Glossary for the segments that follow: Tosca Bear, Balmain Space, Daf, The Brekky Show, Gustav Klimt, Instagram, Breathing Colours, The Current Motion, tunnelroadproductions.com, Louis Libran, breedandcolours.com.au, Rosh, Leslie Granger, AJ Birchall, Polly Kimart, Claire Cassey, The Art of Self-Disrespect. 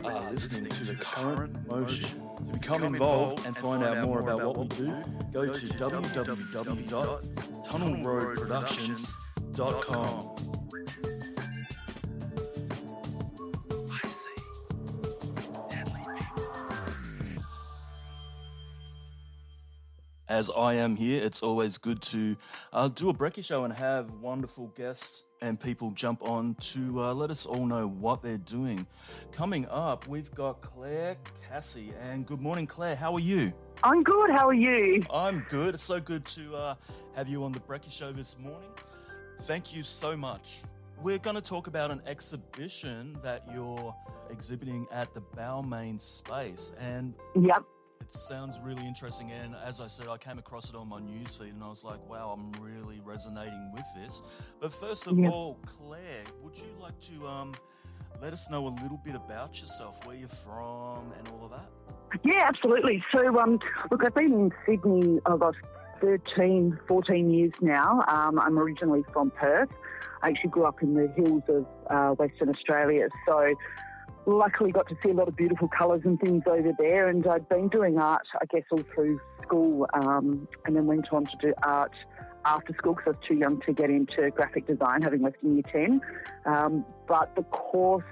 You are listening to The Current Motion. To become involved and find out more about what we do, go to www.tunnelroadproductions.com. As I am here, it's always good to do a Brekky Show and have wonderful guests and people jump on to let us all know what they're doing. Coming up, we've got Claire Cassey. And good morning, Claire. How are you? I'm good. How are you? I'm good. It's so good to have you on the Brekky Show this morning. Thank you so much. We're going to talk about an exhibition that you're exhibiting at the Balmain Space. And yep. It sounds really interesting, and as I said, I came across it on my newsfeed and I was like, wow, I'm really resonating with this. But first of all, Claire, would you like to let us know a little bit about yourself, where you're from and all of that? Yeah, absolutely. So, look, I've been in Sydney, I've got 13, 14 years now. I'm originally from Perth. I actually grew up in the hills of Western Australia, so luckily got to see a lot of beautiful colours and things over there, and I'd been doing art, I guess, all through school, and then went on to do art after school because I was too young to get into graphic design, having left in Year 10. But the course,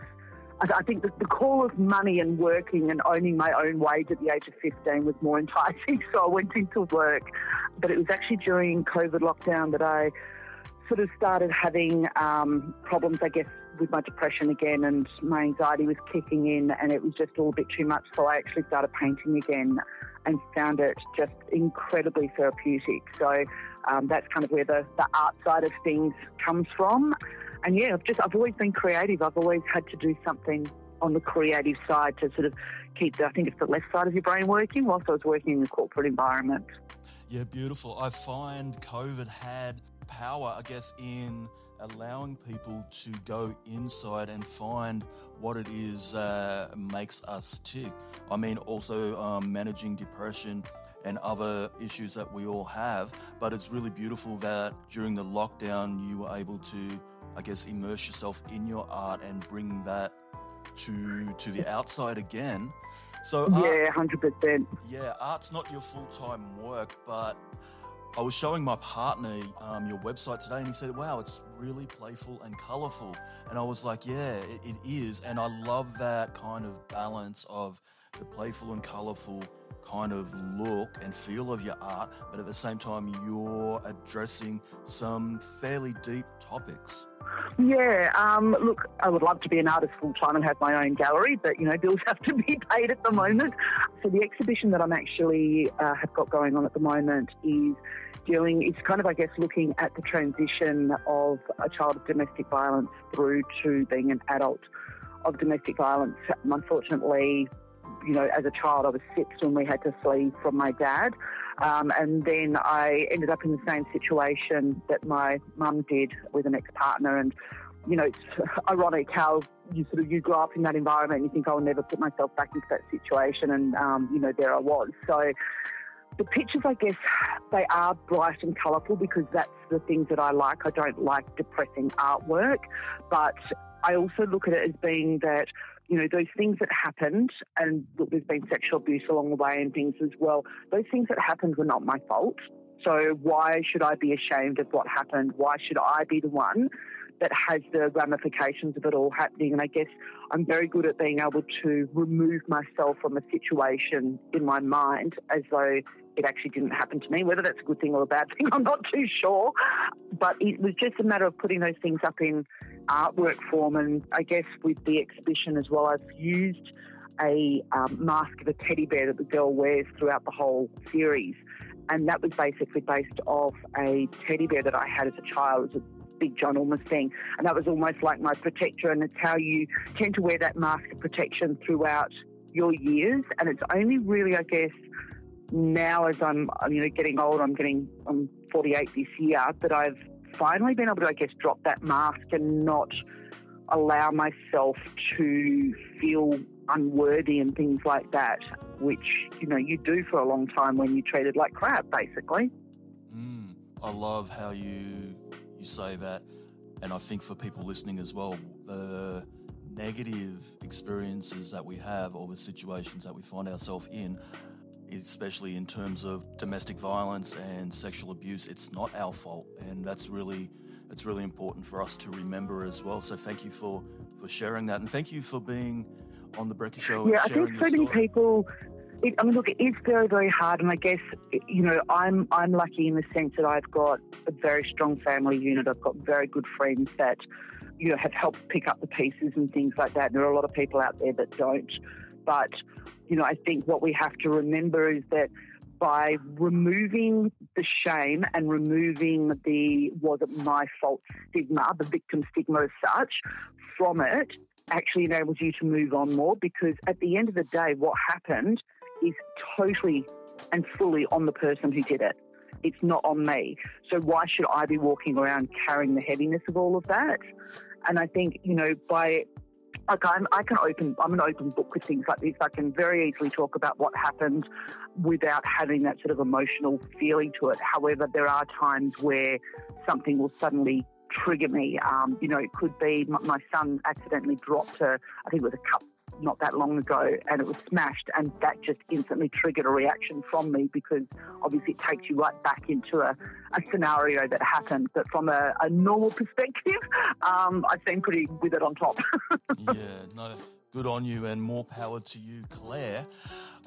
I think the call of money and working and owning my own wage at the age of 15 was more enticing, so I went into work. But it was actually during COVID lockdown that I sort of started having problems, I guess, with my depression again, and my anxiety was kicking in, and it was just all a bit too much, so I actually started painting again and found it just incredibly therapeutic. So that's kind of where the art side of things comes from. And yeah, I've always been creative. I've always had to do something on the creative side to sort of keep I think it's the left side of your brain working, whilst I was working in the corporate environment. Yeah, beautiful. I find COVID had power, I guess, in allowing people to go inside and find what it is makes us tick. I mean, also managing depression and other issues that we all have, but it's really beautiful that during the lockdown you were able to, I guess, immerse yourself in your art and bring that to the outside again. So yeah, 100%. Yeah, art's not your full-time work, but I was showing my partner your website today, and he said, wow, it's really playful and colourful. And I was like, yeah, it is. And I love that kind of balance of the playful and colourful kind of look and feel of your art, but at the same time, you're addressing some fairly deep topics. Yeah, look, I would love to be an artist full-time and have my own gallery, but, you know, bills have to be paid at the moment. So the exhibition that I'm actually have got going on at the moment is it's kind of, I guess, looking at the transition of a child of domestic violence through to being an adult of domestic violence. Unfortunately, you know, as a child, I was 6 when we had to flee from my dad. And then I ended up in the same situation that my mum did with an ex-partner. And, you know, it's ironic how you grow up in that environment and you think, I'll never put myself back into that situation. And, you know, there I was. So the pictures, I guess, they are bright and colourful because that's the things that I like. I don't like depressing artwork. But I also look at it as being that, you know, those things that happened, and look, there's been sexual abuse along the way and things as well, those things that happened were not my fault. So why should I be ashamed of what happened? Why should I be the one that has the ramifications of it all happening? And I guess I'm very good at being able to remove myself from a situation in my mind as though it actually didn't happen to me. Whether that's a good thing or a bad thing, I'm not too sure. But it was just a matter of putting those things up in artwork form. And I guess with the exhibition as well, I've used a mask of a teddy bear that the girl wears throughout the whole series. And that was basically based off a teddy bear that I had as a child. It was a big John Ulmer thing. And that was almost like my protector. And it's how you tend to wear that mask of protection throughout your years. And it's only really, I guess, now as I'm, you know, getting old, I'm 48 this year, but I've finally been able to, I guess, drop that mask and not allow myself to feel unworthy and things like that, which, you know, you do for a long time when you're treated like crap, basically. I love how you say that, and I think for people listening as well, the negative experiences that we have or the situations that we find ourselves in, especially in terms of domestic violence and sexual abuse, it's not our fault. And it's really important for us to remember as well. So thank you for sharing that. And thank you for being on The Brekky Show and sharing your story. Yeah, I think so many people... I mean, look, it is very, very hard, and I guess, you know, I'm lucky in the sense that I've got a very strong family unit. I've got very good friends that, you know, have helped pick up the pieces and things like that. There are a lot of people out there that don't. But, you know, I think what we have to remember is that by removing the shame and removing the wasn't my fault stigma, the victim stigma as such, from it, actually enables you to move on more, because at the end of the day, what happened is totally and fully on the person who did it. It's not on me. So why should I be walking around carrying the heaviness of all of that? And I think, you know, I'm an open book with things like this. I can very easily talk about what happened without having that sort of emotional feeling to it. However, there are times where something will suddenly trigger me. You know, it could be my son accidentally dropped a cup not that long ago, and it was smashed, and that just instantly triggered a reaction from me, because obviously it takes you right back into a scenario that happened. But from a normal perspective, I seem pretty with it on top. Yeah, no, good on you, and more power to you, Claire.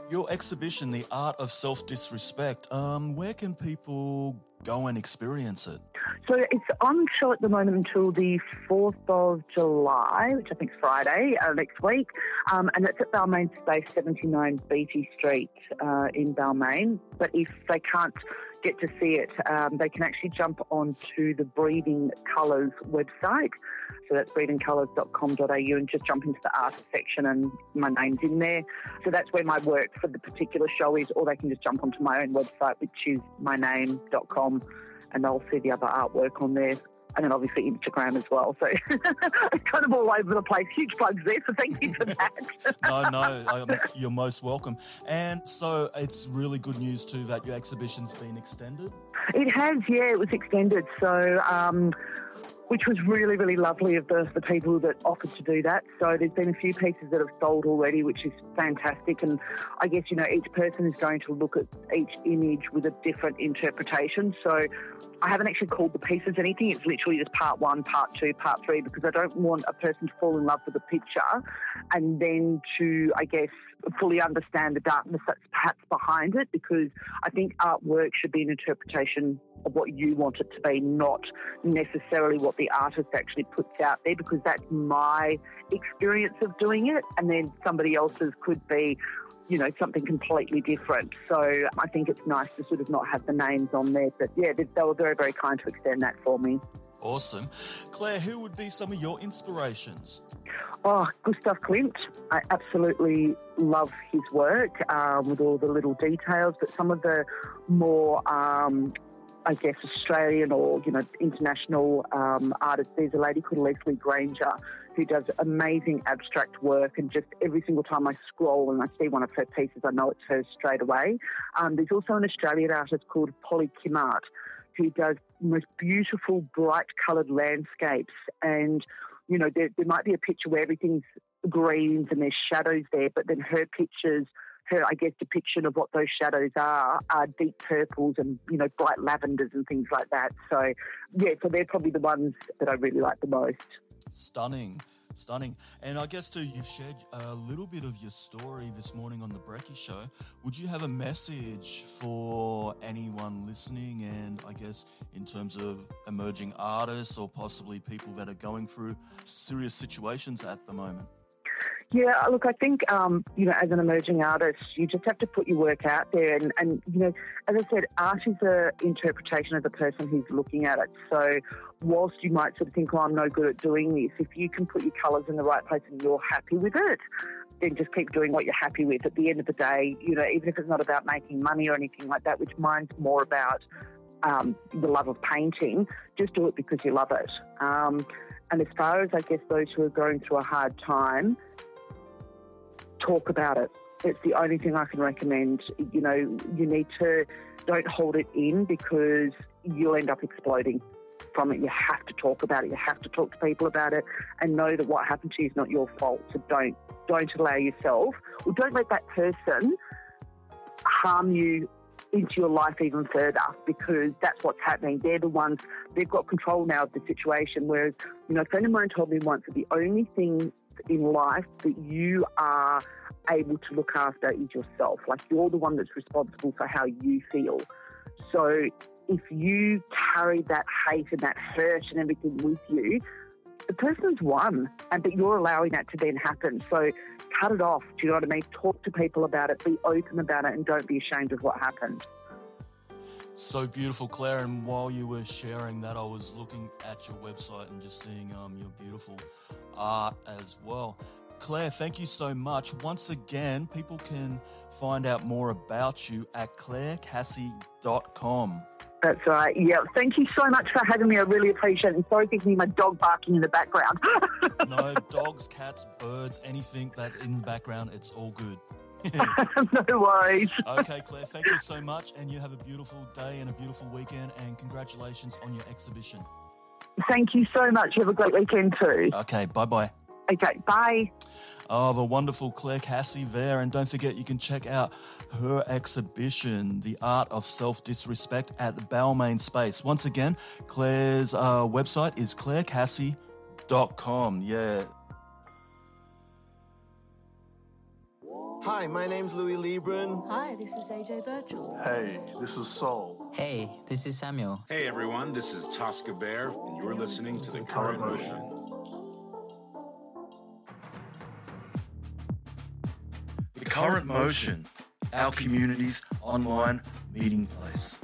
Your exhibition, The Art of Self-Disrespect, where can people go and experience it? So it's on show at the moment until the 4th of July, which I think is Friday next week, and it's at Balmain Space, 79 Beattie Street in Balmain. But if they can't get to see it, they can actually jump onto the Breathing Colours website. So that's breedandcolours.com.au, and just jump into the art section and my name's in there. So that's where my work for the particular show is, or they can just jump onto my own website, which is myname.com. And they'll see the other artwork on there. And then obviously Instagram as well. So it's kind of all over the place. Huge plugs there, so thank you for that. You're most welcome. And so it's really good news too that your exhibition's been extended. It has, yeah, it was extended. So, which was really, really lovely of the people that offered to do that. So there's been a few pieces that have sold already, which is fantastic. And I guess, you know, each person is going to look at each image with a different interpretation. So I haven't actually called the pieces anything. It's literally just part one, part two, part three, because I don't want a person to fall in love with a picture and then to, I guess, fully understand the darkness that's perhaps behind it, because I think artwork should be an interpretation of what you want it to be, not necessarily what the artist actually puts out there, because that's my experience of doing it, and then somebody else's could be, you know, something completely different. So I think it's nice to sort of not have the names on there. But yeah, they were very, very kind to extend that for me. Awesome. Claire, who would be some of your inspirations? Oh, Gustav Klimt. I absolutely love his work with all the little details, but some of the more... I guess Australian or, you know, international artists. There's a lady called Leslie Granger who does amazing abstract work, and just every single time I scroll and I see one of her pieces, I know it's her straight away. There's also an Australian artist called Polly Kimart who does most beautiful, bright-coloured landscapes, and, you know, there might be a picture where everything's greens and there's shadows there, but then her pictures... her, I guess, depiction of what those shadows are deep purples and, you know, bright lavenders and things like that. So, yeah, so they're probably the ones that I really like the most. Stunning. And I guess, too, you've shared a little bit of your story this morning on The Brekky Show. Would you have a message for anyone listening, and I guess in terms of emerging artists or possibly people that are going through serious situations at the moment? Yeah, look, I think, you know, as an emerging artist, you just have to put your work out there. And you know, as I said, art is an interpretation of the person who's looking at it. So whilst you might sort of think, oh, I'm no good at doing this, if you can put your colours in the right place and you're happy with it, then just keep doing what you're happy with. At the end of the day, you know, even if it's not about making money or anything like that, which mine's more about the love of painting, just do it because you love it. And as far as, I guess, those who are going through a hard time, talk about it. It's the only thing I can recommend. You know, you need to don't hold it in, because you'll end up exploding. from it. You have to talk about it. You have to talk to people about it and know that what happened to you is not your fault. So don't allow yourself, or don't let that person harm you into your life even further, because that's what's happening. They're the ones, they've got control now of the situation. Whereas, you know, a friend of mine told me once that the only thing in life that you are able to look after is yourself. Like, you're the one that's responsible for how you feel. So if you carry that hate and that hurt and everything with you, the person's won, and but you're allowing that to then happen. So cut it off. Do you know what I mean? Talk to people about it. Be open about it, and don't be ashamed of what happened. So beautiful, Claire. And while you were sharing that, I was looking at your website and just seeing your beautiful art as well. Claire, thank you so much. Once again, people can find out more about you at clairecassey.com. That's right. Yeah. Thank you so much for having me. I really appreciate it. And sorry if you can hear my dog barking in the background. No, dogs, cats, birds, anything that in the background, it's all good. No worries. Okay, Claire, thank you so much. And you have a beautiful day and a beautiful weekend. And congratulations on your exhibition. Thank you so much. Have a great weekend too. Okay, bye-bye. Okay, bye. Oh, the wonderful Claire Cassey there. And don't forget, you can check out her exhibition, The Art of Self-Disrespect, at the Balmain Space. Once again, Claire's website is clairecassey.com. Yeah. Hi, my name's Louis Libran. Hi, this is AJ Birchall. Hey, this is Sol. Hey, this is Samuel. Hey, everyone, this is Tosca Bear, and you're listening to The Current Motion. Current Motion, our community's online meeting place.